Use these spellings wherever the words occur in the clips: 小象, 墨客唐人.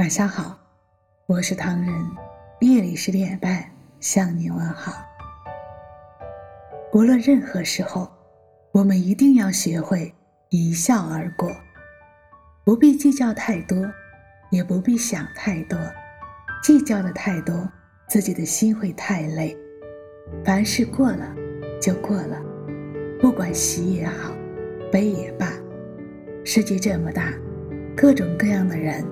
晚上好，我是唐人，夜里10点半向你问好。无论任何时候，我们一定要学会一笑而过，不必计较太多，也不必想太多。计较的太多，自己的心会太累。凡事过了就过了，不管喜也好，悲也罢。世界这么大，各种各样的人，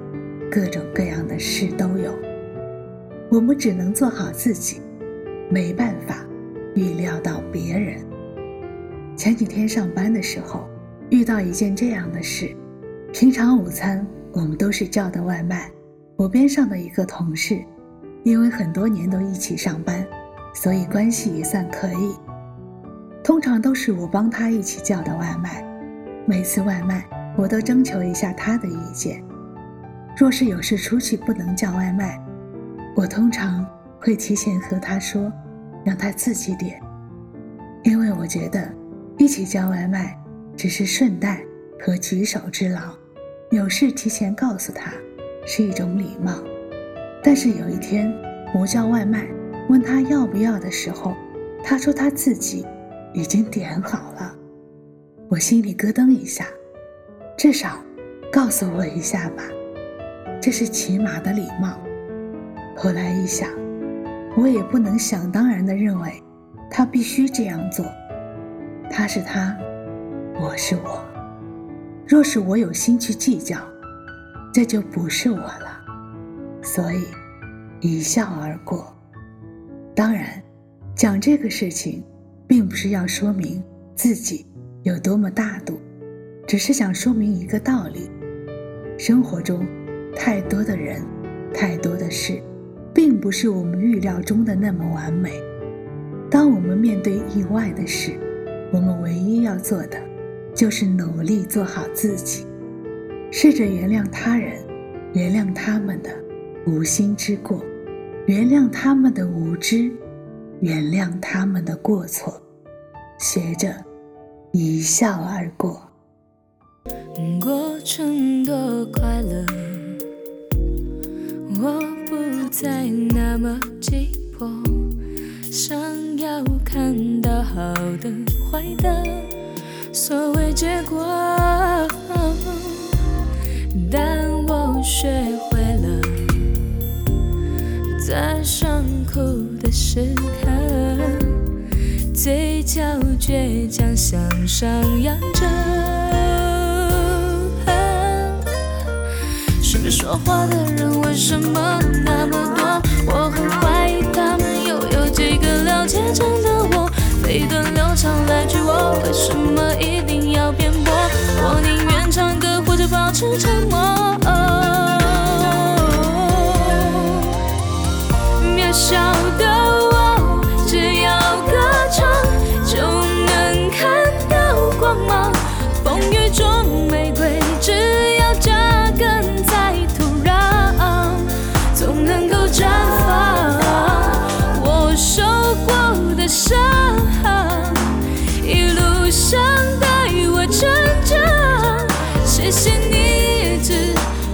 各种各样的事都有，我们只能做好自己，没办法预料到别人。前几天上班的时候，遇到一件这样的事。平常午餐我们都是叫的外卖，我边上的一个同事，因为很多年都一起上班，所以关系也算可以。通常都是我帮他一起叫的外卖，每次外卖我都征求一下他的意见。若是有事出去不能叫外卖，我通常会提前和他说，让他自己点，因为我觉得一起叫外卖只是顺带和举手之劳，有事提前告诉他是一种礼貌。但是有一天我叫外卖问他要不要的时候，他说他自己已经点好了。我心里咯噔一下，至少告诉我一下吧，这是起码的礼貌。后来一想，我也不能想当然地认为他必须这样做，他是他，我是我。若是我有心去计较，这就不是我了。所以一笑而过。当然，讲这个事情并不是要说明自己有多么大度，只是想说明一个道理：生活中太多的人，太多的事，并不是我们预料中的那么完美。当我们面对意外的事，我们唯一要做的就是努力做好自己，试着原谅他人，原谅他们的无心之过，原谅他们的无知，原谅他们的过错，学着一笑而过。过程多快乐，我不再那么急迫，想要看到好的坏的所谓结果，但我学会了在伤口的时刻，嘴角倔强向上扬着。是不是说话的人为什么那么多？我很怀疑他们又有几个了解真的我。飞短流长来句我，为什么一定要辩驳？我宁愿唱歌或者保持沉默。渺小的我，只要歌唱就能看到光芒。风雨中玫瑰，只要扎根在土壤，总能够绽放。我受过的伤，谢谢你一直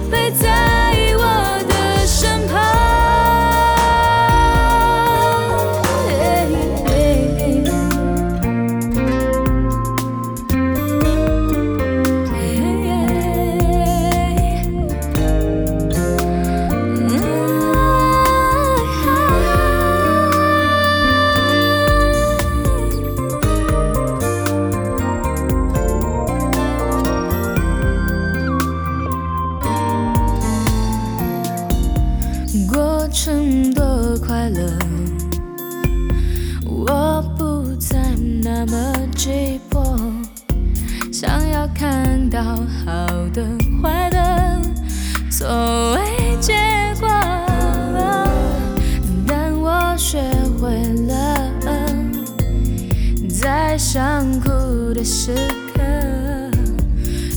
陪在我的身旁。过程多快乐，我不再那么急迫，想要看到好的坏的所谓结果，但我学会了在想哭的时刻，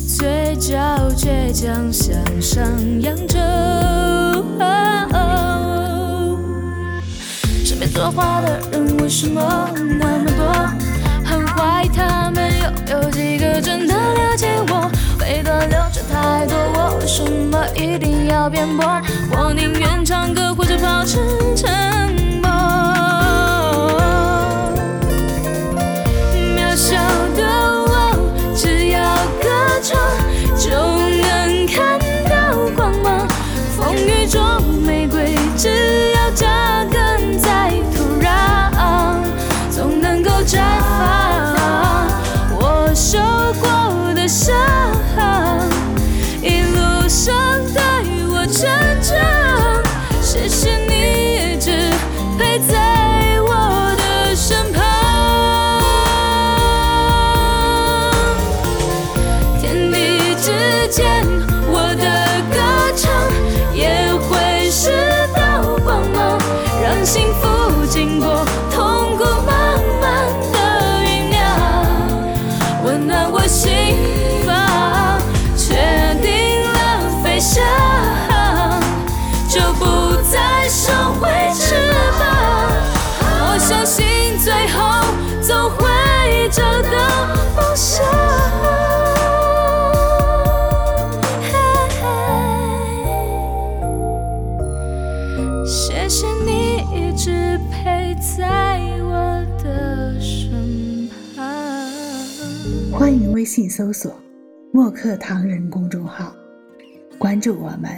嘴角倔强向上扬着。说话的人为什么那么多？很怀疑他们又有几个真的了解我。背的留着太多，我为什么一定要要辩驳，我宁愿唱歌或者保持沉默。渺小的我，只要歌唱就能看到光芒。风雨中玫瑰，只要扎根在土壤，总能够绽放。我受过的伤，一路上带我成长，谢谢你一直陪在我的身旁。天地之间，我的歌唱也会是道光芒，让幸福经过痛苦慢慢的酝酿，温暖我心。就不再收回翅膀，我相信最后总会找到方向。谢谢你一直陪在我的身旁。欢迎微信搜索墨客唐人公众号，关注我们，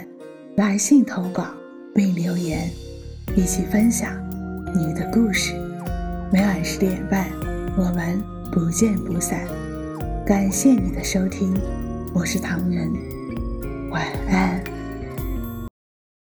来信投稿并留言，一起分享你的故事。每晚10:30，我们不见不散。感谢你的收听，我是唐人，晚安。